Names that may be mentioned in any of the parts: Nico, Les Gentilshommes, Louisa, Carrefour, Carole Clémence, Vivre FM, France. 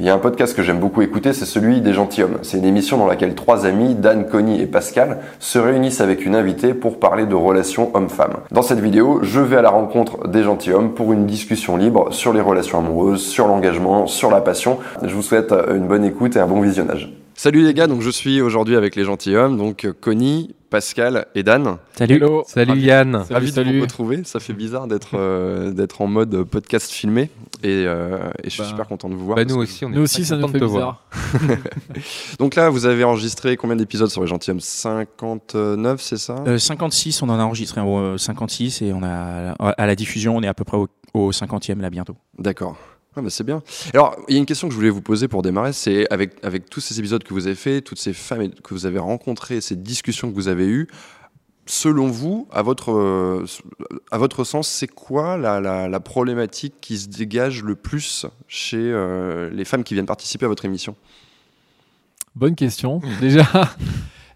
Il y a un podcast que j'aime beaucoup écouter, c'est celui des Gentilshommes. C'est une émission dans laquelle trois amis, Dan, Connie et Pascal, se réunissent avec une invitée pour parler de relations hommes-femmes. Dans cette vidéo, je vais à la rencontre des Gentilshommes pour une discussion libre sur les relations amoureuses, sur l'engagement, sur la passion. Je vous souhaite une bonne écoute et un bon visionnage. Salut les gars, donc je suis aujourd'hui avec les Gentilshommes, donc Connie, Pascal et Dan. Salut. Hello. Salut Yann. Ravi de vous retrouver. Ça fait bizarre d'être en mode podcast filmé et je suis super content de vous voir. Nous aussi, ça nous fait bizarre. Donc là, vous avez enregistré combien d'épisodes sur les Gentilshommes? 59, c'est ça? 56, on en a enregistré 56 et on a à la diffusion, on est à peu près au 50e là bientôt. D'accord. Ah bah c'est bien. Alors, il y a une question que je voulais vous poser pour démarrer, c'est avec tous ces épisodes que vous avez faits, toutes ces femmes que vous avez rencontrées, ces discussions que vous avez eues, selon vous, à votre sens, c'est quoi la problématique qui se dégage le plus chez les femmes qui viennent participer à votre émission? Bonne question. Déjà,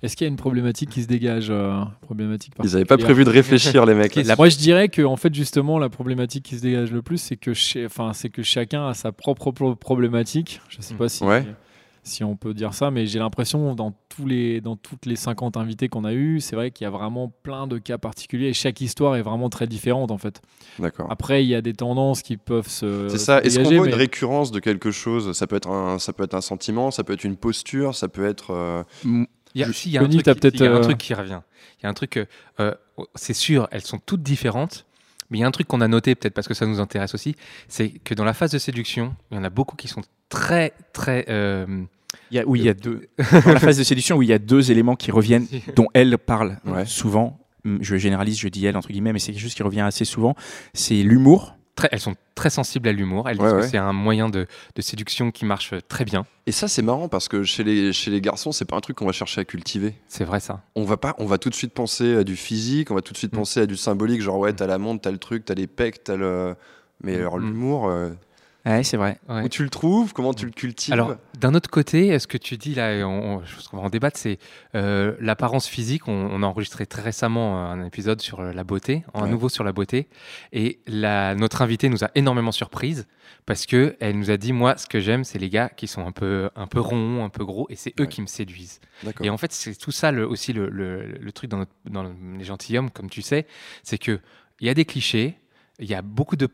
est-ce qu'il y a une problématique qui se dégage Ils n'avaient pas prévu de réfléchir, les mecs. Moi, je dirais que, en fait, justement, la problématique qui se dégage le plus, c'est que, chacun a sa propre problématique. Je ne sais pas si on peut dire ça, mais j'ai l'impression, dans toutes les 50 invités qu'on a eus, c'est vrai qu'il y a vraiment plein de cas particuliers. Et chaque histoire est vraiment très différente, en fait. D'accord. Après, il y a des tendances qui peuvent se... C'est ça. Est-ce qu'on voit une récurrence de quelque chose? Ça peut être un sentiment, ça peut être une posture, ça peut être... Il y a un truc qui revient. Il y a un truc, c'est sûr, elles sont toutes différentes, mais il y a un truc qu'on a noté, peut-être parce que ça nous intéresse aussi, c'est que dans la phase de séduction, il y en a beaucoup qui sont très, très... Dans la phase de séduction, où il y a deux éléments qui reviennent, dont elles parlent souvent. Je généralise, je dis elles, entre guillemets, mais c'est quelque chose qui revient assez souvent. C'est l'humour. Elles sont très sensibles à l'humour. Elles disent que c'est un moyen de séduction qui marche très bien. Et ça, c'est marrant parce que chez les garçons, c'est pas un truc qu'on va chercher à cultiver. C'est vrai, ça. On va tout de suite penser à du physique, on va tout de suite penser à du symbolique, genre t'as la montre, t'as le truc, t'as les pecs, t'as le... Mais alors l'humour... Ouais, c'est vrai. Ouais. Où tu le trouves? Comment tu le cultives? Alors, d'un autre côté, ce que tu dis là, on va en débattre, c'est l'apparence physique. On a enregistré très récemment un épisode sur la beauté, à nouveau sur la beauté. Et notre invitée nous a énormément surprise parce qu'elle nous a dit, moi, ce que j'aime, c'est les gars qui sont un peu ronds, un peu gros, et c'est eux qui me séduisent. D'accord. Et en fait, c'est tout ça le truc dans les Gentilshommes, comme tu sais, c'est qu'il y a des clichés. Il y a beaucoup de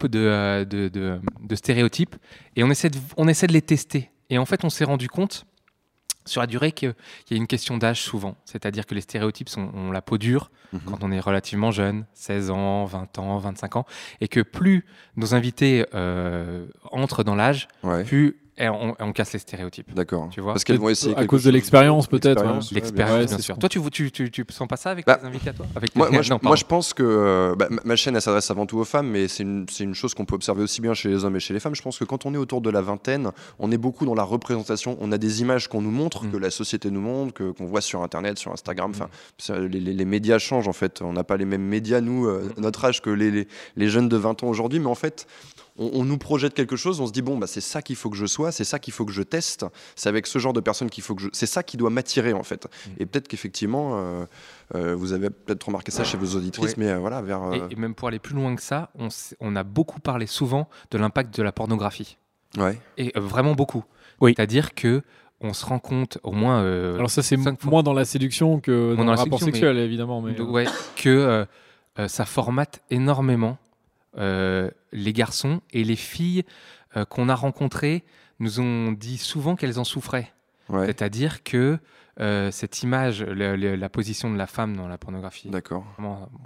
stéréotypes et on essaie de les tester. Et en fait, on s'est rendu compte sur la durée qu'il y a une question d'âge souvent. C'est-à-dire que les stéréotypes ont la peau dure quand on est relativement jeune, 16 ans, 20 ans, 25 ans. Et que plus nos invités entrent dans l'âge, plus... Et on casse les stéréotypes. D'accord. Tu vois, parce qu'elles vont essayer. À cause de l'expérience, peut-être. L'expérience, bien sûr. Toi, tu sens pas ça avec tes invités à toi? Moi, je pense que ma chaîne, elle s'adresse avant tout aux femmes, mais c'est une chose qu'on peut observer aussi bien chez les hommes et chez les femmes. Je pense que quand on est autour de la vingtaine, on est beaucoup dans la représentation. On a des images qu'on nous montre, que la société nous montre, qu'on voit sur Internet, sur Instagram. Enfin, les médias changent, en fait. On n'a pas les mêmes médias, nous, notre âge, que les jeunes de 20 ans aujourd'hui. Mais en fait, on nous projette quelque chose, on se dit c'est ça qu'il faut que je sois, c'est ça qu'il faut que je teste, c'est avec ce genre de personne qu'il faut que c'est ça qui doit m'attirer en fait. Et peut-être qu'effectivement, vous avez peut-être remarqué ça chez vos auditrices, mais voilà. Et même pour aller plus loin que ça, on a beaucoup parlé souvent de l'impact de la pornographie. Ouais. Et vraiment beaucoup. Oui. C'est-à-dire que on se rend compte au moins. Alors ça c'est moins dans la séduction que dans le rapport sexuel évidemment, mais ça formate énormément. Les garçons et les filles qu'on a rencontrées nous ont dit souvent qu'elles en souffraient. Ouais. C'est-à-dire que cette image, la position de la femme dans la pornographie,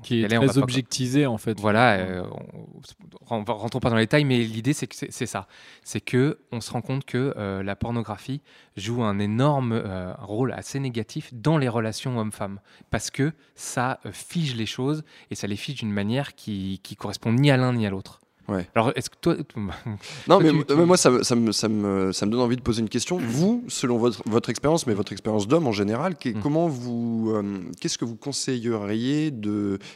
qui est très objectisée en fait. Voilà, rentrons pas dans les détails, mais l'idée c'est que c'est ça, c'est que on se rend compte que la pornographie joue un énorme rôle assez négatif dans les relations hommes-femmes, parce que ça fige les choses et ça les fige d'une manière qui correspond ni à l'un ni à l'autre. Ouais. Alors, est-ce que toi... Non, mais moi, ça me donne envie de poser une question. Vous, selon votre expérience, mais votre expérience d'homme en général, qu'est-ce que vous conseilleriez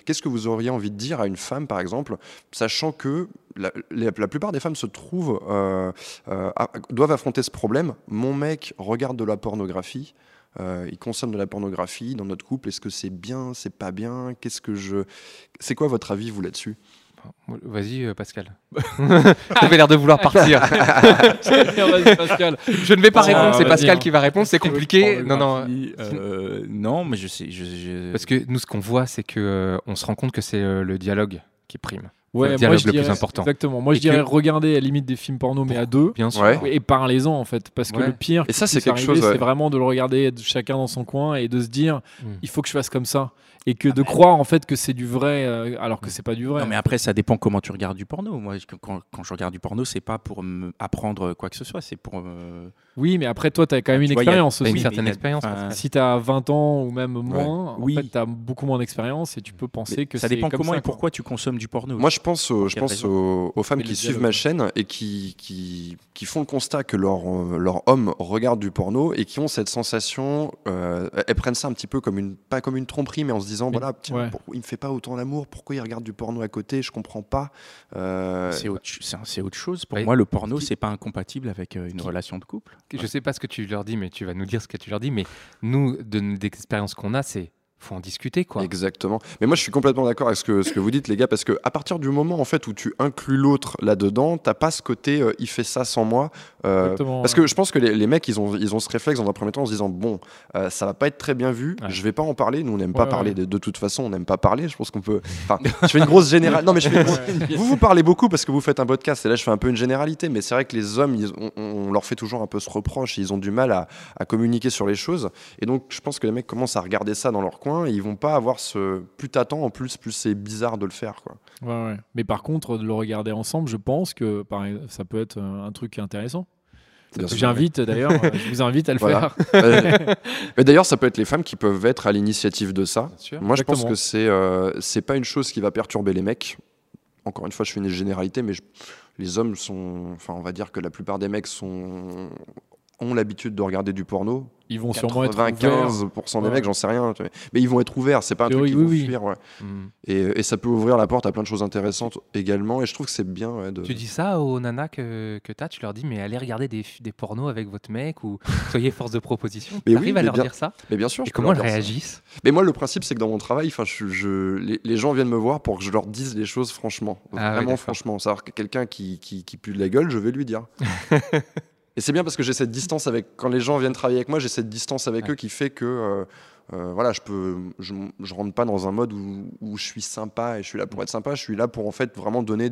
qu'est-ce que vous auriez envie de dire à une femme, par exemple, sachant que la plupart des femmes se trouvent... doivent affronter ce problème. Mon mec regarde de la pornographie. Ils consomment de la pornographie dans notre couple. Est-ce que c'est bien? C'est pas bien? C'est quoi votre avis, vous, là-dessus? Vas-y, Pascal. T'avais l'air de vouloir partir. Vas-y, Pascal. Je ne vais pas répondre, c'est Pascal qui va répondre, c'est compliqué. Non, mais je sais. Parce que nous, ce qu'on voit, c'est qu'on se rend compte que c'est le dialogue qui prime. Ouais, le dialogue le plus important. Exactement. Moi, je dirais regarder à la limite des films porno, mais à deux. Bien sûr. Ouais. Et parlez-en, en fait. Parce que le pire, et ça, c'est quelque chose, c'est vraiment de le regarder chacun dans son coin et de se dire, il faut que je fasse comme ça. Et que de croire en fait que c'est du vrai alors que c'est pas du vrai. Non, mais après ça dépend comment tu regardes du porno. Moi quand je regarde du porno, c'est pas pour apprendre quoi que ce soit, c'est pour Oui, mais après toi tu as quand même une expérience aussi. Une certaine expérience si tu as 20 ans ou même moins, en fait tu as beaucoup moins d'expérience et tu peux penser mais que ça dépend comme comment ça, et pourquoi tu consommes du porno. Moi je pense aux femmes qui suivent ma chaîne et qui font le constat que leur homme regarde du porno et qui ont cette sensation elles prennent ça un petit peu comme pas comme une tromperie mais en se disant voilà, il me fait pas autant l'amour, pourquoi il regarde du porno à côté, je comprends pas. C'est autre chose. Pour moi, le porno, c'est pas incompatible avec une relation de couple. Je sais pas ce que tu leur dis, mais tu vas nous dire ce que tu leur dis. Mais nous, de l'expérience qu'on a, c'est faut en discuter, quoi. Exactement. Mais moi, je suis complètement d'accord avec ce que vous dites, les gars, parce que à partir du moment en fait où tu inclus l'autre là-dedans, t'as pas ce côté il fait ça sans moi. Parce que je pense que les mecs, ils ont ce réflexe dans un premier temps en se disant bon, ça va pas être très bien vu, je vais pas en parler. Nous, on n'aime pas parler. De toute façon, on n'aime pas parler. Je pense qu'on peut. Enfin, je fais une grosse généralité. Non, mais je fais. Vous parlez beaucoup parce que vous faites un podcast. Et là, je fais un peu une généralité, mais c'est vrai que les hommes, on leur fait toujours un peu ce reproche. Ils ont du mal à communiquer sur les choses. Et donc, je pense que les mecs commencent à regarder ça dans leur coin et ils vont pas avoir ce plus t'attends en plus c'est bizarre de le faire quoi. Ouais. Mais par contre de le regarder ensemble je pense que ça peut être un truc intéressant. J'invite d'ailleurs, je vous invite à le faire. Mais d'ailleurs, ça peut être les femmes qui peuvent être à l'initiative de ça. Moi je pense que c'est pas une chose qui va perturber les mecs. Encore une fois, je fais une généralité mais les hommes sont on va dire que la plupart des mecs ont l'habitude de regarder du porno. Ils vont sûrement être ouverts. 95% des mecs, j'en sais rien. Mais ils vont être ouverts, c'est pas un truc qu'ils vont fuir. Ouais. Et ça peut ouvrir la porte à plein de choses intéressantes également. Et je trouve que c'est bien. Tu dis ça aux nanas que t'as, tu leur dis, mais allez regarder des pornos avec votre mec ou soyez force de proposition. Tu arrives à leur dire ça ? Mais bien sûr. Et comment elles réagissent ? Mais moi, le principe, c'est que dans mon travail, les gens viennent me voir pour que je leur dise les choses franchement. Vraiment franchement. Savoir que quelqu'un qui pue de la gueule, je vais lui dire. Et c'est bien parce que j'ai cette distance avec quand les gens viennent travailler avec moi, j'ai cette distance avec eux qui fait que voilà, je rentre pas dans un mode où je suis sympa et je suis là pour être sympa. Je suis là pour en fait vraiment donner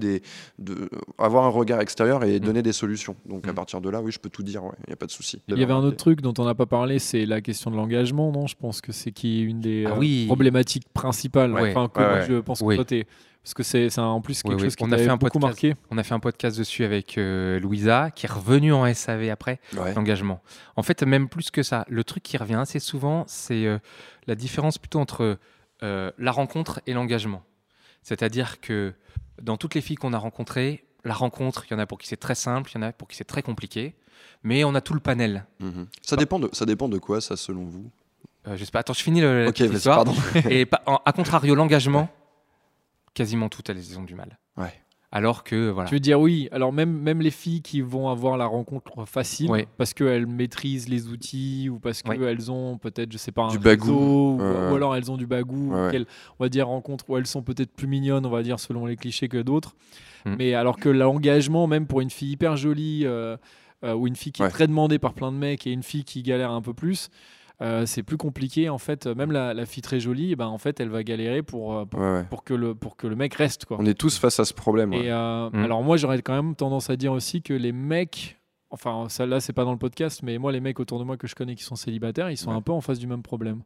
avoir un regard extérieur et donner des solutions. Donc à partir de là, oui, je peux tout dire. Il y a pas de souci. Il y avait un autre truc dont on n'a pas parlé, c'est la question de l'engagement. Non, je pense que c'est une des problématiques principales. Je pense que toi t'es. Parce que c'est en plus quelque chose qui m'a beaucoup marqué. On a fait un podcast dessus avec Louisa, qui est revenue en SAV après l'engagement. En fait, même plus que ça, le truc qui revient assez souvent, c'est la différence plutôt entre la rencontre et l'engagement. C'est-à-dire que dans toutes les filles qu'on a rencontrées, la rencontre, il y en a pour qui c'est très simple, il y en a pour qui c'est très compliqué, mais on a tout le panel. Ça dépend de quoi, ça, selon vous ? Je sais pas. Attends, je finis la petite histoire. Et à contrario, l'engagement... Quasiment toutes, elles ont du mal. Ouais. Alors que, voilà. Tu veux dire, oui, alors même les filles qui vont avoir la rencontre facile, parce qu'elles maîtrisent les outils, ou parce qu'elles ont peut-être, je sais pas, du bagou, ou alors elles ont du bagou, on va dire rencontre, où elles sont peut-être plus mignonnes, on va dire, selon les clichés que d'autres. Mais alors que l'engagement, même pour une fille hyper jolie, ou une fille qui est très demandée par plein de mecs, et une fille qui galère un peu plus... c'est plus compliqué en fait. Même la fille très jolie, en fait, elle va galérer pour que le mec reste quoi. On est tous face à ce problème. Et alors moi, j'aurais quand même tendance à dire aussi que les mecs, enfin ça là, c'est pas dans le podcast, mais moi, les mecs autour de moi que je connais qui sont célibataires, ils sont un peu en face du même problème.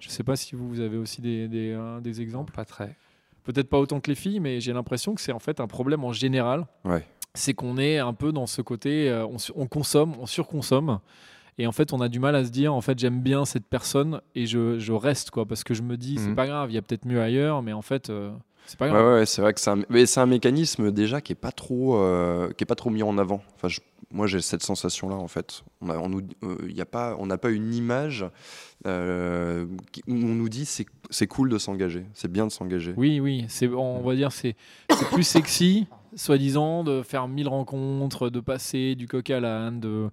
Je sais pas si vous avez aussi des exemples. Pas très. Peut-être pas autant que les filles, mais j'ai l'impression que c'est en fait un problème en général. C'est qu'on est un peu dans ce côté, on consomme, on surconsomme. Et en fait, on a du mal à se dire, en fait, j'aime bien cette personne et je reste, quoi, parce que je me dis, c'est pas grave, il y a peut-être mieux ailleurs, mais en fait, c'est pas grave. Ouais, c'est vrai que c'est un mécanisme déjà qui est pas trop, mis en avant. Enfin, moi, j'ai cette sensation-là, en fait. On n'a pas une image où on nous dit, c'est cool de s'engager, c'est bien de s'engager. Oui, on va dire, c'est plus sexy. soi-disant, de faire 1000 rencontres, de passer du coq à l'âne, de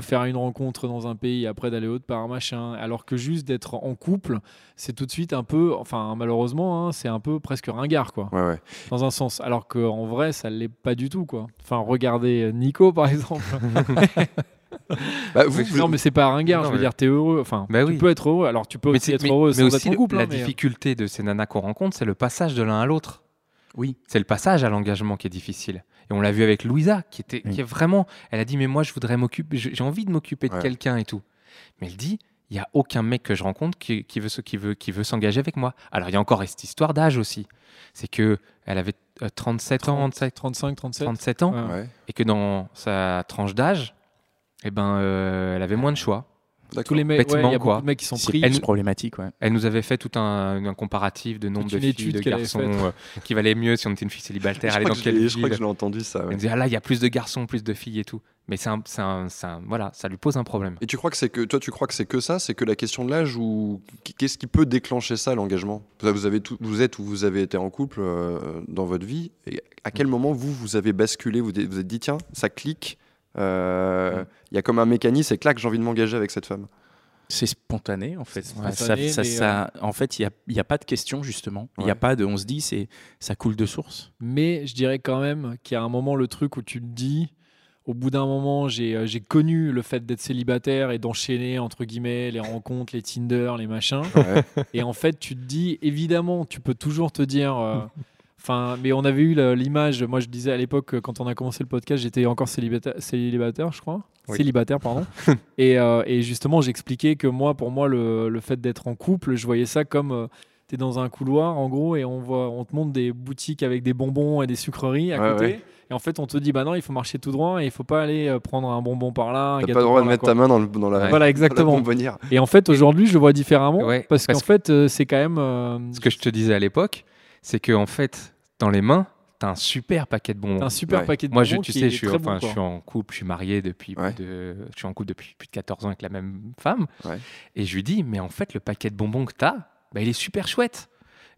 faire une rencontre dans un pays, après d'aller autre part, machin. Alors que juste d'être en couple, c'est tout de suite un peu, enfin malheureusement, hein, c'est un peu presque ringard, quoi. Ouais, ouais. Dans un sens. Alors qu'en vrai, ça ne l'est pas du tout, quoi. Enfin, regardez Nico, par exemple. Bah, non mais c'est pas ringard, non, je veux dire, t'es heureux, enfin bah, tu peux être heureux, alors tu peux aussi être heureux sans être en couple. La difficulté de ces nanas qu'on rencontre, c'est le passage de l'un à l'autre. Oui, c'est le passage à l'engagement qui est difficile. Et on l'a vu avec Louisa, qui est vraiment, elle a dit mais moi je voudrais m'occuper, j'ai envie de m'occuper de quelqu'un et tout. Mais elle dit il y a aucun mec que je rencontre qui veut s'engager avec moi. Alors il y a encore cette histoire d'âge aussi. C'est que elle avait 37 ans, ouais. Et que dans sa tranche d'âge, eh ben, elle avait moins de choix. Tous les mecs, il y a beaucoup de mecs qui sont pris. C'est problématique. Ouais. Elle nous avait fait tout un comparatif de nombre de filles, de garçons, qui valait mieux si on était une fille célibataire. Je crois que je l'ai entendu ça. Ouais. Elle disait ah là, il y a plus de garçons, plus de filles et tout. Mais voilà, ça lui pose un problème. Et c'est que la question de l'âge, ou qu'est-ce qui peut déclencher ça, l'engagement ? Vous êtes ou vous avez été en couple dans votre vie. Et à quel moment vous avez basculé, vous êtes dit tiens, ça clique. Y a comme un mécanisme, et clac, j'ai envie de m'engager avec cette femme. C'est spontané en fait. En fait, il y a pas de question justement. Il y a pas de, on se dit, ça coule de source. Mais je dirais quand même qu'il y a un moment, le truc où tu te dis, au bout d'un moment, j'ai connu le fait d'être célibataire et d'enchaîner entre guillemets les rencontres, les Tinder, les machins. Ouais. Et en fait, tu te dis, évidemment, tu peux toujours te dire. Enfin, mais on avait eu l'image, moi je disais à l'époque, quand on a commencé le podcast, j'étais encore célibataire je crois. Oui. Célibataire, pardon. Et justement, j'expliquais que pour moi, le fait d'être en couple, je voyais ça comme t'es dans un couloir, en gros, et on te montre des boutiques avec des bonbons et des sucreries à côté. Ouais. Et en fait, on te dit, bah non, il faut marcher tout droit et il faut pas aller prendre un bonbon par là. T'as pas le droit de mettre ta main dans la bonbonnière. Et en fait, aujourd'hui, je le vois différemment parce qu'en fait, c'est quand même. Ce que je te disais à l'époque, c'est que en fait, dans les mains, t'as un super paquet de bonbons. Moi, je suis en couple, je suis marié depuis plus de 14 ans avec la même femme, et je lui dis, mais en fait, le paquet de bonbons que t'as, bah, il est super chouette.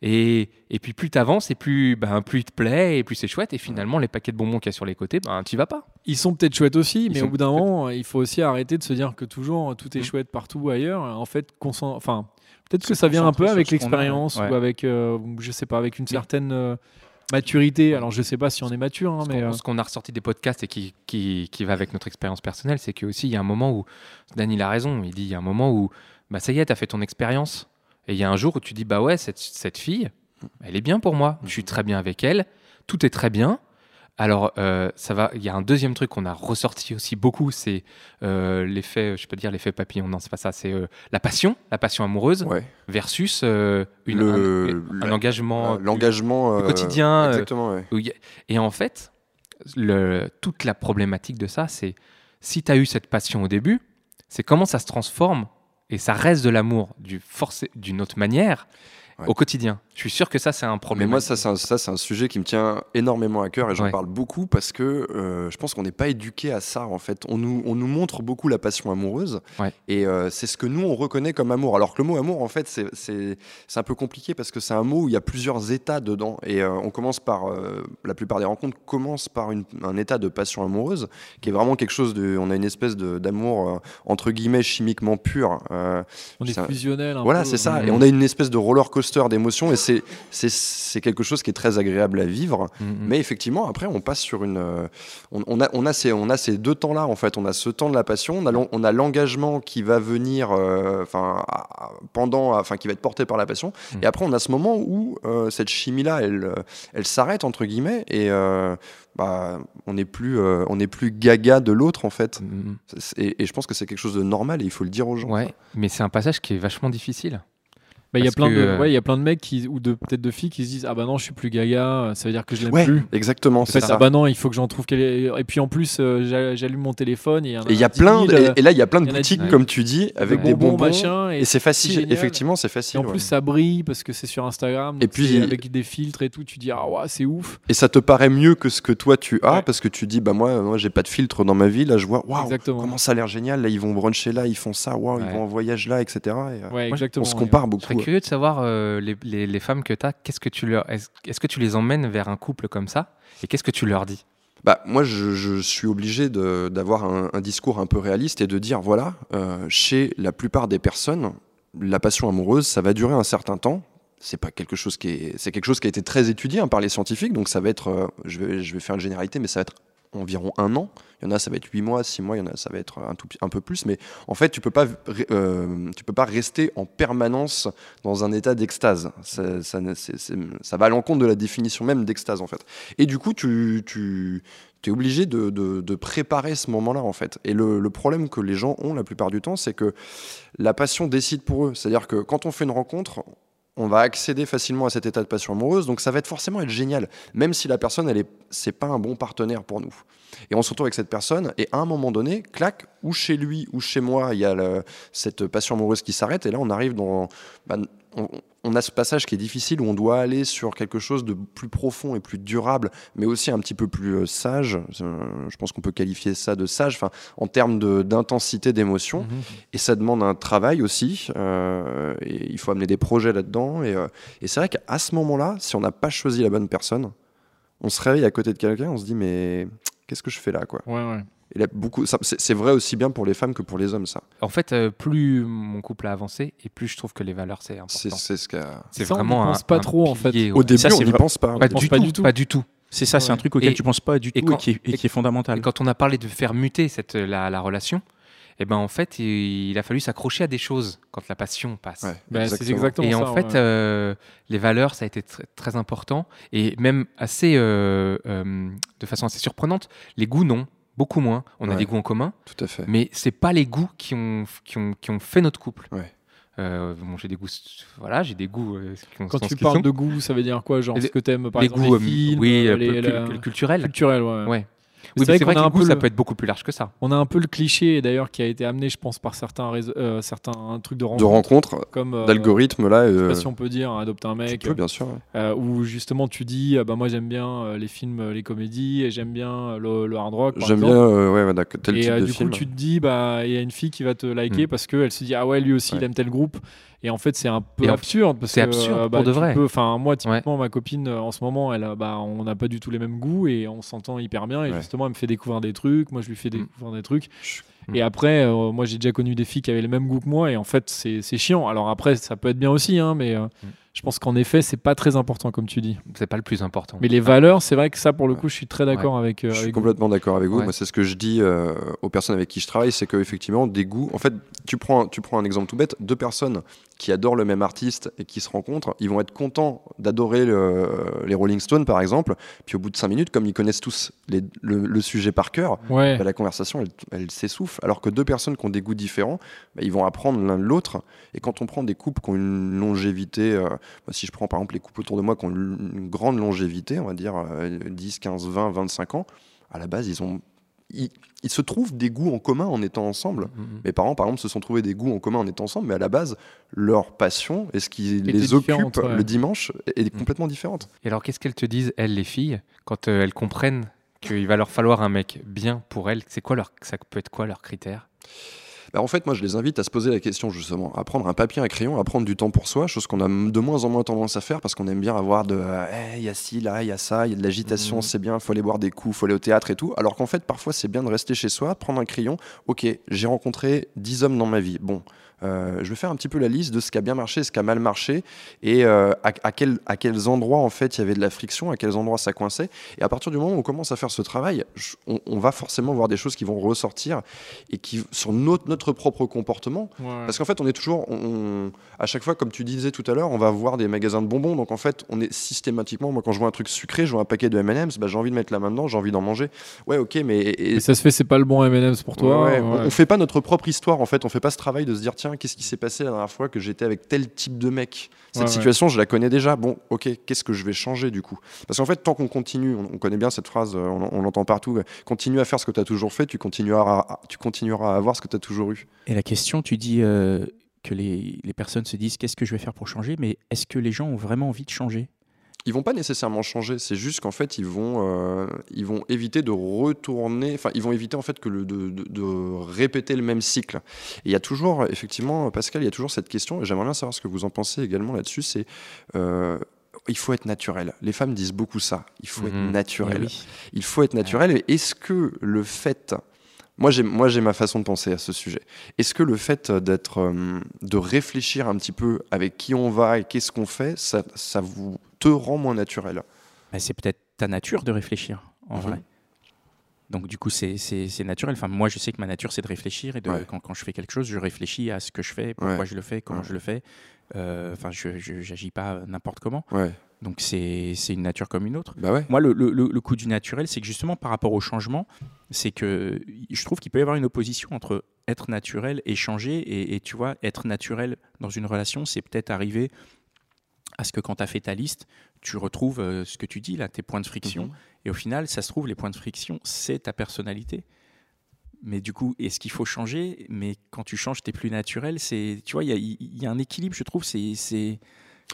Et puis plus t'avances et plus il te plaît et plus c'est chouette, et finalement les paquets de bonbons qu'il y a sur les côtés, ben t'y vas pas. Ils sont peut-être chouettes aussi, mais au bout d'un moment il faut aussi arrêter de se dire que toujours tout est chouette partout ailleurs. En fait, peut-être que ça vient un peu avec l'expérience ou avec je sais pas, avec une certaine maturité. Alors je sais pas si on est mature, hein, mais ce qu'on a ressorti des podcasts et qui va avec notre expérience personnelle, c'est que aussi il y a un moment où Dan il a raison, il dit il y a un moment où bah ça y est, t'as fait ton expérience. Et il y a un jour où tu dis, bah ouais, cette fille, elle est bien pour moi. Je suis très bien avec elle. Tout est très bien. Alors, il y a un deuxième truc qu'on a ressorti aussi beaucoup, c'est l'effet, je peux dire l'effet papillon, non, c'est pas ça, c'est la passion amoureuse versus un engagement. L'engagement quotidien. Exactement, et en fait, toute la problématique de ça, c'est si tu as eu cette passion au début, c'est comment ça se transforme. Et ça reste de l'amour d'une autre manière au quotidien. Je suis sûr que ça, c'est un problème. Mais moi, c'est un sujet qui me tient énormément à cœur et j'en parle beaucoup parce que je pense qu'on n'est pas éduqué à ça, en fait. On nous montre beaucoup la passion amoureuse et c'est ce que nous, on reconnaît comme amour. Alors que le mot amour, en fait, c'est un peu compliqué parce que c'est un mot où il y a plusieurs états dedans. Et on commence par... la plupart des rencontres commencent par un état de passion amoureuse qui est vraiment quelque chose de... On a une espèce d'amour, entre guillemets, chimiquement pur. On est fusionnel un peu. C'est ça. Et on a une espèce de roller coaster d'émotions et c'est quelque chose qui est très agréable à vivre, mais effectivement après on passe sur on a ces deux temps là en fait. On a ce temps de la passion, on a l'engagement qui va venir qui va être porté par la passion, et après on a ce moment où cette chimie là elle s'arrête entre guillemets, et on n'est plus gaga de l'autre en fait, et je pense que c'est quelque chose de normal et il faut le dire aux gens. Mais c'est un passage qui est vachement difficile. Bah, il y a plein de mecs ou peut-être de filles qui se disent ah bah non, je suis plus gaga, ça veut dire que je l'aime plus. Exactement, c'est ça. Ah bah non, il faut que j'en trouve et puis en plus j'allume mon téléphone et il y a plein et là il y a plein de boutiques comme tu dis avec des bonbons machin, et c'est facile, effectivement c'est facile. Et en plus ça brille parce que c'est sur Instagram et puis avec des filtres et tout, tu dis ah ouais, c'est ouf. Et ça te paraît mieux que ce que toi tu as parce que tu dis bah moi j'ai pas de filtre dans ma vie, là je vois waouh comment ça a l'air génial, là ils vont bruncher là, ils font ça, waouh ils vont en voyage là, etc. On se compare beaucoup. curieux de savoir les femmes que tu as, est-ce que tu les emmènes vers un couple comme ça et qu'est-ce que tu leur dis? Bah, moi, je suis obligé d'avoir un discours un peu réaliste et de dire, voilà, chez la plupart des personnes, la passion amoureuse, ça va durer un certain temps. C'est quelque chose qui a été très étudié par les scientifiques, donc ça va être, je vais faire une généralité, mais ça va être environ 1 an. Il y en a, ça va être 8 mois, 6 mois, il y en a, ça va être un peu plus. Mais en fait, tu peux pas rester en permanence dans un état d'extase. Ça va à l'encontre de la définition même d'extase, en fait. Et du coup, tu es obligé de préparer ce moment-là, en fait. Et le problème que les gens ont la plupart du temps, c'est que la passion décide pour eux. C'est-à-dire que quand on fait une rencontre, on va accéder facilement à cet état de passion amoureuse, donc ça va forcément être génial, même si la personne, c'est pas un bon partenaire pour nous. Et on se retrouve avec cette personne, et à un moment donné, clac, ou chez lui, ou chez moi, il y a cette passion amoureuse qui s'arrête, et là on arrive dans... on a ce passage qui est difficile, où on doit aller sur quelque chose de plus profond et plus durable, mais aussi un petit peu plus sage, je pense qu'on peut qualifier ça de sage, enfin, en termes d'intensité d'émotion, et ça demande un travail aussi, et il faut amener des projets là-dedans, et c'est vrai qu'à ce moment-là, si on n'a pas choisi la bonne personne, on se réveille à côté de quelqu'un, on se dit, mais qu'est-ce que je fais là, quoi? Ouais. Et là, c'est vrai aussi bien pour les femmes que pour les hommes, ça. En fait, plus mon couple a avancé, et plus je trouve que les valeurs, c'est important. C'est vraiment. On n'y pense pas trop, en fait. Au début, on n'y pense pas. Pas du tout. C'est ça, ouais. C'est un truc auquel tu ne penses pas du tout et qui est fondamental. Et quand on a parlé de faire muter la relation, et ben, en fait, il a fallu s'accrocher à des choses quand la passion passe. Ouais, c'est exactement ça. Et en fait, les valeurs, ça a été très important. Et même de façon assez surprenante, les goûts, non. Beaucoup moins. On a des goûts en commun. Tout à fait. Mais c'est pas les goûts qui ont fait notre couple. Ouais. Bon, j'ai des goûts. Voilà, j'ai des goûts. Quand tu parles de goûts, ça veut dire quoi, genre ce que t'aimes, par exemple, les films, culturels. Culturel, ouais. Ouais. Oui, c'est vrai que les goûts, ça peut être beaucoup plus large que ça. On a un peu le cliché, d'ailleurs, qui a été amené, je pense, par certains trucs de rencontres, comme d'algorithmes, là. Je sais pas si on peut dire, adopte un mec. Tu peux, bien sûr. Ouais. Où justement, tu dis, bah moi j'aime bien les films, les comédies, et j'aime bien le hard rock. J'aime bien, tel type de film. Et du coup, tu te dis, bah il y a une fille qui va te liker parce qu'elle se dit, ah ouais, lui aussi, il aime tel groupe. Et en fait, c'est un peu absurde. C'est absurde pour de vrai. Enfin, moi, typiquement, ma copine, en ce moment, on n'a pas du tout les mêmes goûts et on s'entend hyper bien. Et justement, elle me fait découvrir des trucs. Moi, je lui fais découvrir des trucs. Et après, moi, j'ai déjà connu des filles qui avaient le même goût que moi. Et en fait, c'est chiant. Alors après, ça peut être bien aussi, hein, mais je pense qu'en effet, c'est pas très important, comme tu dis. C'est pas le plus important. Mais les valeurs, c'est vrai que ça, pour le coup, je suis très d'accord avec. Je suis complètement d'accord avec vous. Ouais. Moi, c'est ce que je dis aux personnes avec qui je travaille, c'est qu'effectivement, des goûts. En fait, tu prends un exemple tout bête. 2 personnes qui adorent le même artiste et qui se rencontrent, ils vont être contents d'adorer les Rolling Stones, par exemple. Puis au bout de 5 minutes, comme ils connaissent tous le sujet par cœur, la conversation, elle s'essouffle. Alors que 2 personnes qui ont des goûts différents, ils vont apprendre l'un de l'autre. Et quand on prend des couples qui ont une longévité, si je prends par exemple les couples autour de moi qui ont une grande longévité, on va dire 10, 15, 20, 25 ans, à la base, ils se trouvent des goûts en commun en étant ensemble. Mes parents, par exemple, se sont trouvés des goûts en commun en étant ensemble, mais à la base, leur passion et ce qui les occupe le dimanche est complètement différente. Et alors, qu'est-ce qu'elles te disent, elles, les filles, quand elles comprennent qu'il va leur falloir un mec bien pour elles, ça peut être quoi leur critère? En fait, moi, je les invite à se poser la question, justement, à prendre un papier, un crayon, à prendre du temps pour soi, chose qu'on a de moins en moins tendance à faire parce qu'on aime bien avoir il y a ci, là, il y a ça, il y a de l'agitation, c'est bien, il faut aller boire des coups, il faut aller au théâtre et tout. Alors qu'en fait, parfois, c'est bien de rester chez soi, prendre un crayon. Ok, j'ai rencontré 10 hommes dans ma vie. Bon, je vais faire un petit peu la liste de ce qui a bien marché, ce qui a mal marché et à quels endroits, en fait, il y avait de la friction, à quels endroits ça coinçait. Et à partir du moment où on commence à faire ce travail, on va forcément voir des choses qui vont ressortir et qui, sur notre propre comportement, parce qu'en fait on est toujours à chaque fois, comme tu disais tout à l'heure, on va voir des magasins de bonbons, donc en fait on est systématiquement, moi quand je vois un truc sucré, je vois un paquet de M&M's, j'ai envie de mettre la main dedans, j'ai envie d'en manger, mais ça se fait, c'est pas le bon M&M's pour toi. On fait pas notre propre histoire, en fait, on fait pas ce travail de se dire, tiens, qu'est-ce qui s'est passé la dernière fois que j'étais avec tel type de mec, cette situation je la connais déjà, bon ok, qu'est-ce que je vais changer du coup, parce qu'en fait tant qu'on continue, on connaît bien cette phrase, on l'entend partout, continue à faire ce que tu as toujours fait, tu continueras à avoir ce que tu as toujours eu. Et la question, tu dis que les personnes se disent qu'est-ce que je vais faire pour changer, mais est-ce que les gens ont vraiment envie de changer ? ils vont pas nécessairement changer, c'est juste qu'en fait ils vont éviter de retourner, enfin ils vont éviter en fait que de répéter le même cycle. Il y a toujours, effectivement, Pascal, il y a toujours cette question, et j'aimerais bien savoir ce que vous en pensez également là-dessus, c'est il faut être naturel. Les femmes disent beaucoup ça, il faut être naturel. Oui. Il faut être naturel, mais est-ce que le fait... Moi, j'ai ma façon de penser à ce sujet. Est-ce que le fait de réfléchir un petit peu avec qui on va et qu'est-ce qu'on fait, ça vous te rend moins naturel? Mais c'est peut-être ta nature de réfléchir, en vrai. Donc, du coup, c'est naturel. Enfin, moi, je sais que ma nature, c'est de réfléchir. Et quand je fais quelque chose, je réfléchis à ce que je fais, pourquoi je le fais, comment je le fais. Enfin, je n'agis pas n'importe comment. Ouais. Donc, c'est une nature comme une autre. Bah ouais. Moi, le coup du naturel, c'est que justement, par rapport au changement, c'est que je trouve qu'il peut y avoir une opposition entre être naturel et changer. Et tu vois, être naturel dans une relation, c'est peut-être arriver à ce que quand tu as fait ta liste, tu retrouves ce que tu dis, là, tes points de friction. Et au final, ça se trouve, les points de friction, c'est ta personnalité. Mais du coup, est-ce qu'il faut changer? Mais quand tu changes, tu es plus naturel. C'est, tu vois, il y a un équilibre, je trouve, c'est...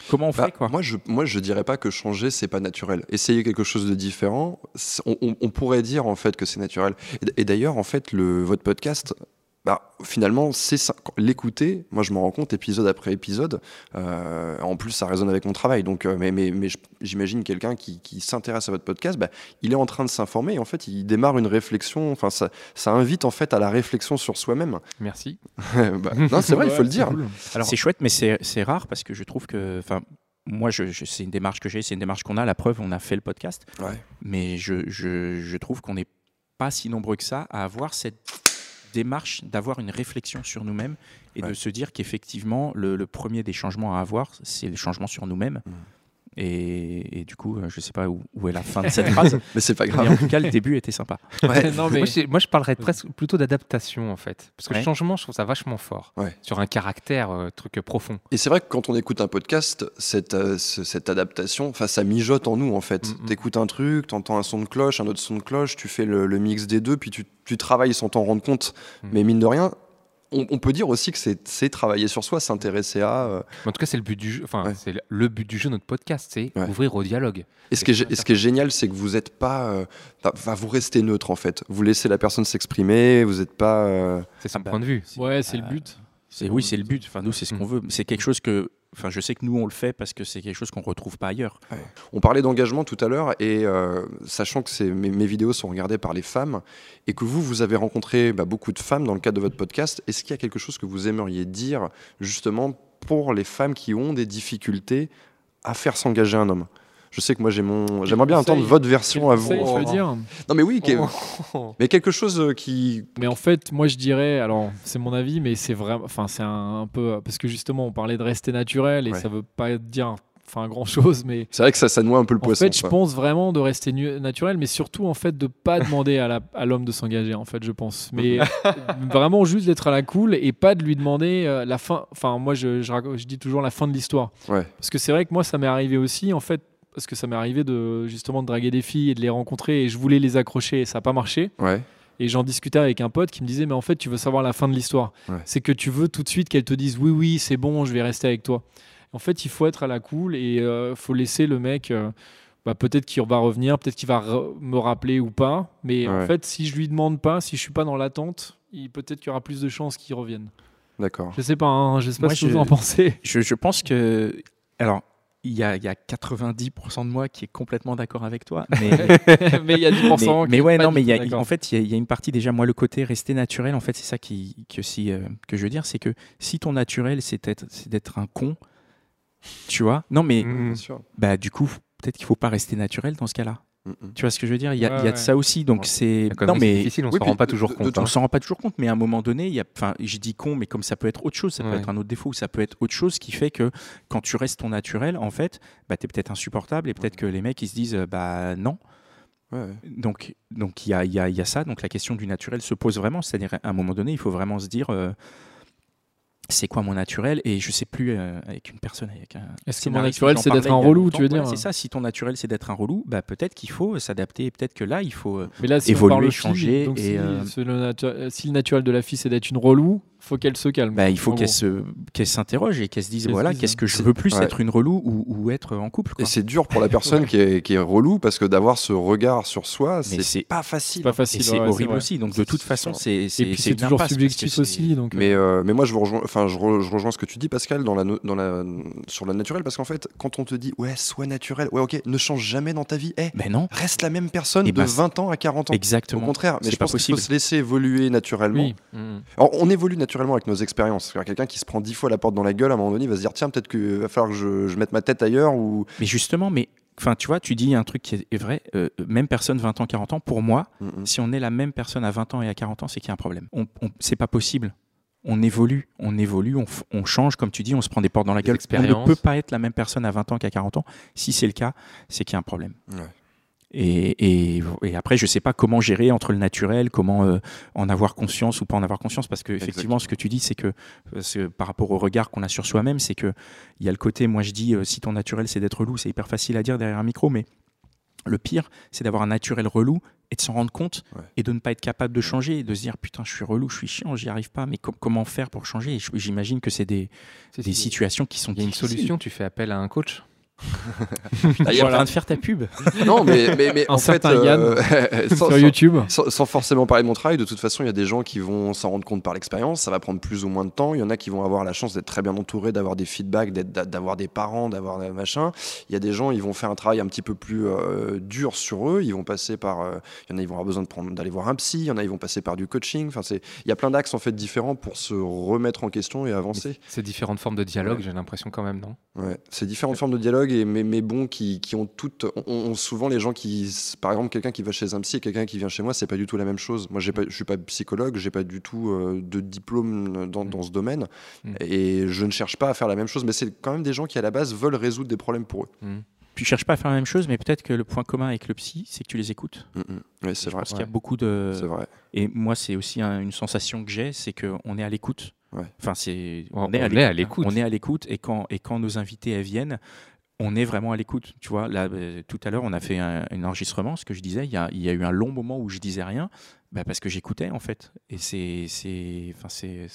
Comment on fait, quoi ? Moi, je dirais pas que changer, c'est pas naturel. Essayer quelque chose de différent, on pourrait dire en fait que c'est naturel. Et d'ailleurs, en fait, votre podcast, finalement, c'est ça. L'écouter, moi, je m'en rends compte épisode après épisode. En plus, ça résonne avec mon travail. Donc, mais j'imagine quelqu'un qui s'intéresse à votre podcast, il est en train de s'informer. Et en fait, il démarre une réflexion. Enfin, ça invite en fait à la réflexion sur soi-même. Merci. Non, c'est vrai, il faut le dire. Cool. Alors, c'est chouette, mais c'est rare parce que je trouve que, enfin, moi, c'est une démarche que j'ai, c'est une démarche qu'on a. La preuve, on a fait le podcast. Ouais. Mais je trouve qu'on n'est pas si nombreux que ça à avoir cette démarche d'avoir une réflexion sur nous-mêmes et de se dire qu'effectivement le premier des changements à avoir, c'est le changement sur nous-mêmes. Et du coup, je sais pas où est la fin de cette phrase, mais c'est pas grave. Mais en tout cas, le début était sympa. Ouais. Non, mais moi, je parlerais presque plutôt d'adaptation en fait, parce que le changement, je trouve ça vachement fort sur un caractère truc profond. Et c'est vrai que quand on écoute un podcast, cette adaptation, enfin, ça mijote en nous en fait. T'écoutes un truc, t'entends un son de cloche, un autre son de cloche, tu fais le mix des deux, puis tu travailles sans t'en rendre compte. Mais mine de rien, on peut dire aussi que c'est travailler sur soi, s'intéresser à... En tout cas, c'est le but du jeu, c'est le but du jeu de notre podcast, c'est ouvrir au dialogue. Et ce qui est génial, c'est que vous n'êtes pas... vous restez neutre, en fait. Vous laissez la personne s'exprimer, vous n'êtes pas... C'est son point de vue. Ouais, c'est le but. C'est le but. Enfin, nous, c'est ce qu'on veut. C'est quelque chose que... Enfin, je sais que nous, on le fait parce que c'est quelque chose qu'on ne retrouve pas ailleurs. Ouais. On parlait d'engagement tout à l'heure et sachant que mes vidéos sont regardées par les femmes et que vous avez rencontré beaucoup de femmes dans le cadre de votre podcast, est-ce qu'il y a quelque chose que vous aimeriez dire justement pour les femmes qui ont des difficultés à faire s'engager un homme ? Je sais que moi, j'aimerais bien entendre votre version à vous. Je veux dire. Non, mais oui, mais quelque chose qui... Mais en fait, moi, je dirais, alors, c'est mon avis, mais c'est vraiment, enfin, c'est un peu, parce que justement, on parlait de rester naturel et ça veut pas dire, enfin, grand chose, mais... C'est vrai que ça noie un peu le poisson. En fait, je pense vraiment de rester naturel, mais surtout, en fait, de pas demander à l'homme de s'engager, en fait, je pense. Mais vraiment, juste d'être à la cool et pas de lui demander la fin. Enfin, moi, je dis toujours la fin de l'histoire. Ouais. Parce que c'est vrai que moi, ça m'est arrivé aussi, en fait, parce que ça m'est arrivé de draguer des filles et de les rencontrer et je voulais les accrocher et ça n'a pas marché. Ouais. Et j'en discutais avec un pote qui me disait « mais en fait, tu veux savoir la fin de l'histoire. Ouais. C'est que tu veux tout de suite qu'elles te disent « oui, c'est bon, je vais rester avec toi ». En fait, il faut être à la cool et il faut laisser le mec, peut-être qu'il va revenir, peut-être qu'il va me rappeler ou pas. Mais en fait, si je ne lui demande pas, si je ne suis pas dans l'attente, peut-être qu'il y aura plus de chances qu'il revienne. D'accord. Je ne sais pas, je ne sais pas ce que vous en pensez. Je pense que... Alors... Il y a 90% de moi qui est complètement d'accord avec toi. Mais il y a 10%. En fait, il y a une partie déjà. Moi, le côté rester naturel, en fait, c'est ça que je veux dire. C'est que si ton naturel, c'est d'être un con, tu vois. Non, mais du coup, peut-être qu'il ne faut pas rester naturel dans ce cas-là. Tu vois ce que je veux dire ? Il y a de ça aussi. Donc c'est difficile, on s'en rend pas toujours compte. On s'en rend pas toujours compte, mais à un moment donné, je dis con, mais comme ça peut être autre chose, ça peut être un autre défaut, ça peut être autre chose qui fait que quand tu restes ton naturel, en fait, t'es peut-être insupportable et peut-être que les mecs ils se disent non. Ouais. Donc il y a ça. Donc la question du naturel se pose vraiment. C'est-à-dire à un moment donné, il faut vraiment se dire. C'est quoi mon naturel ? Et je sais plus avec une personne. Est-ce que mon naturel c'est d'être un relou, tu veux dire ? C'est ça. Si ton naturel c'est d'être un relou, peut-être qu'il faut s'adapter. Peut-être que là il faut évoluer, changer. Si le naturel de la fille c'est d'être une relou, faut qu'elle se calme. Bah, il faut qu'elle s'interroge et qu'elle se dise voilà, qu'est-ce que je veux plus, être une relou ou être en couple, quoi. Et c'est dur pour la personne qui est relou, parce que d'avoir ce regard sur soi, c'est pas facile. Et c'est horrible aussi. Donc de toute façon, c'est toujours subjectif aussi. Mais moi, je rejoins ce que tu dis, Pascal, sur la naturelle, parce qu'en fait, quand on te dit ouais, sois naturel, ouais, ok, ne change jamais dans ta vie, reste la même personne de 20 ans à 40 ans. Exactement. Au contraire, mais je pense qu'il faut se laisser évoluer naturellement. Alors, on évolue naturellement avec nos expériences. Quelqu'un qui se prend 10 fois la porte dans la gueule, à un moment donné, il va se dire tiens, peut-être qu'il va falloir que je mette ma tête ailleurs. Ou... Mais justement, enfin, tu vois, tu dis un truc qui est vrai, même personne 20 ans, 40 ans, pour moi, si on est la même personne à 20 ans et à 40 ans, c'est qu'il y a un problème. C'est pas possible. On évolue, on change, comme tu dis, on se prend des portes dans la gueule. On ne peut pas être la même personne à 20 ans qu'à 40 ans. Si c'est le cas, c'est qu'il y a un problème. Ouais. Et après, je ne sais pas comment gérer entre le naturel, comment en avoir conscience ou pas en avoir conscience, parce qu'effectivement, ce que tu dis, c'est que par rapport au regard qu'on a sur soi-même, c'est qu'il y a le côté, moi je dis, si ton naturel c'est d'être relou, c'est hyper facile à dire derrière un micro, mais le pire, c'est d'avoir un naturel relou et de s'en rendre compte et de ne pas être capable de changer et de se dire putain, je suis relou, je suis chiant, j'y arrive pas, mais comment faire pour changer? Et j'imagine que c'est des situations qui sont difficiles. Il y a une solution, tu fais appel à un coach. Là, il est en train de faire ta pub. Non, mais en fait, sur YouTube, sans forcément parler de mon travail, de toute façon, il y a des gens qui vont s'en rendre compte par l'expérience. Ça va prendre plus ou moins de temps. Il y en a qui vont avoir la chance d'être très bien entourés, d'avoir des feedbacks, d'avoir des parents, d'avoir des machins. Il y a des gens, ils vont faire un travail un petit peu plus dur sur eux. Ils vont passer par. Il y en a, ils vont avoir besoin d'aller voir un psy. Il y en a, ils vont passer par du coaching. Enfin, il y a plein d'axes en fait différents pour se remettre en question et avancer. C'est différentes formes de dialogue. J'ai l'impression quand même, non? Ouais, c'est différentes formes de dialogue. Mais bon, qui ont toutes. On souvent les gens qui. Par exemple, quelqu'un qui va chez un psy et quelqu'un qui vient chez moi, c'est pas du tout la même chose. Moi, je suis pas psychologue, j'ai pas du tout de diplôme dans ce domaine et je ne cherche pas à faire la même chose. Mais c'est quand même des gens qui, à la base, veulent résoudre des problèmes pour eux. Puis je cherche pas à faire la même chose, mais peut-être que le point commun avec le psy, c'est que tu les écoutes. Oui, c'est vrai. Parce qu'il y a beaucoup de. C'est vrai. Et moi, c'est aussi une sensation que j'ai, c'est qu'on est à l'écoute. Enfin, on est à l'écoute. On est à l'écoute et quand nos invités viennent. On est vraiment à l'écoute, tu vois. Là, tout à l'heure, on a fait un enregistrement. Ce que je disais, il y a eu un long moment où je disais rien, parce que j'écoutais en fait. Et c'est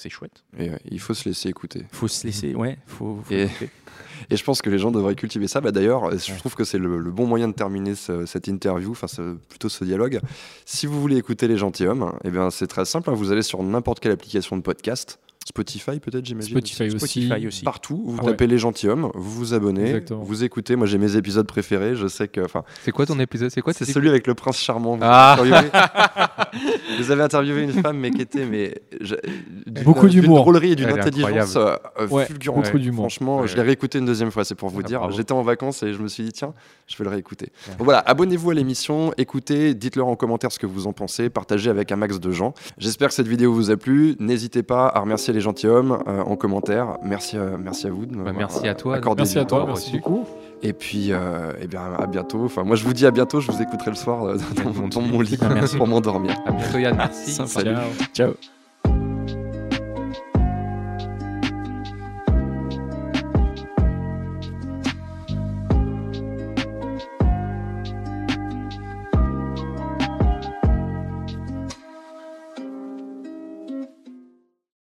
chouette. Et il faut se laisser écouter. Il faut se laisser, et je pense que les gens devraient cultiver ça. D'ailleurs, je trouve que c'est le bon moyen de terminer cette interview, plutôt ce dialogue. Si vous voulez écouter Les Gentilshommes, c'est très simple. Vous allez sur n'importe quelle application de podcast. Spotify peut-être, j'imagine. Spotify aussi. Partout, vous tapez Les Gentilshommes, vous vous abonnez, vous écoutez. Moi, j'ai mes épisodes préférés. Je sais que. C'est quoi ton épisode? C'est celui avec le prince charmant. Vous avez interviewé une femme, mais qui était beaucoup d'humour, d'une drôlerie et d'une intelligence fulgurante. Franchement, je l'ai réécouté une deuxième fois. C'est pour vous dire. J'étais en vacances et je me suis dit tiens, je vais le réécouter. Donc, voilà, abonnez-vous à l'émission, écoutez, dites-leur en commentaire ce que vous en pensez, partagez avec un max de gens. J'espère que cette vidéo vous a plu. N'hésitez pas à remercier Les Gentilshommes en commentaire. Merci à vous de m'avoir accordé. Merci à toi, merci beaucoup. Et puis à bientôt. Enfin, moi je vous dis à bientôt, je vous écouterai le soir dans mon lit pour m'endormir. À bientôt Yann, merci. Salut. Ciao.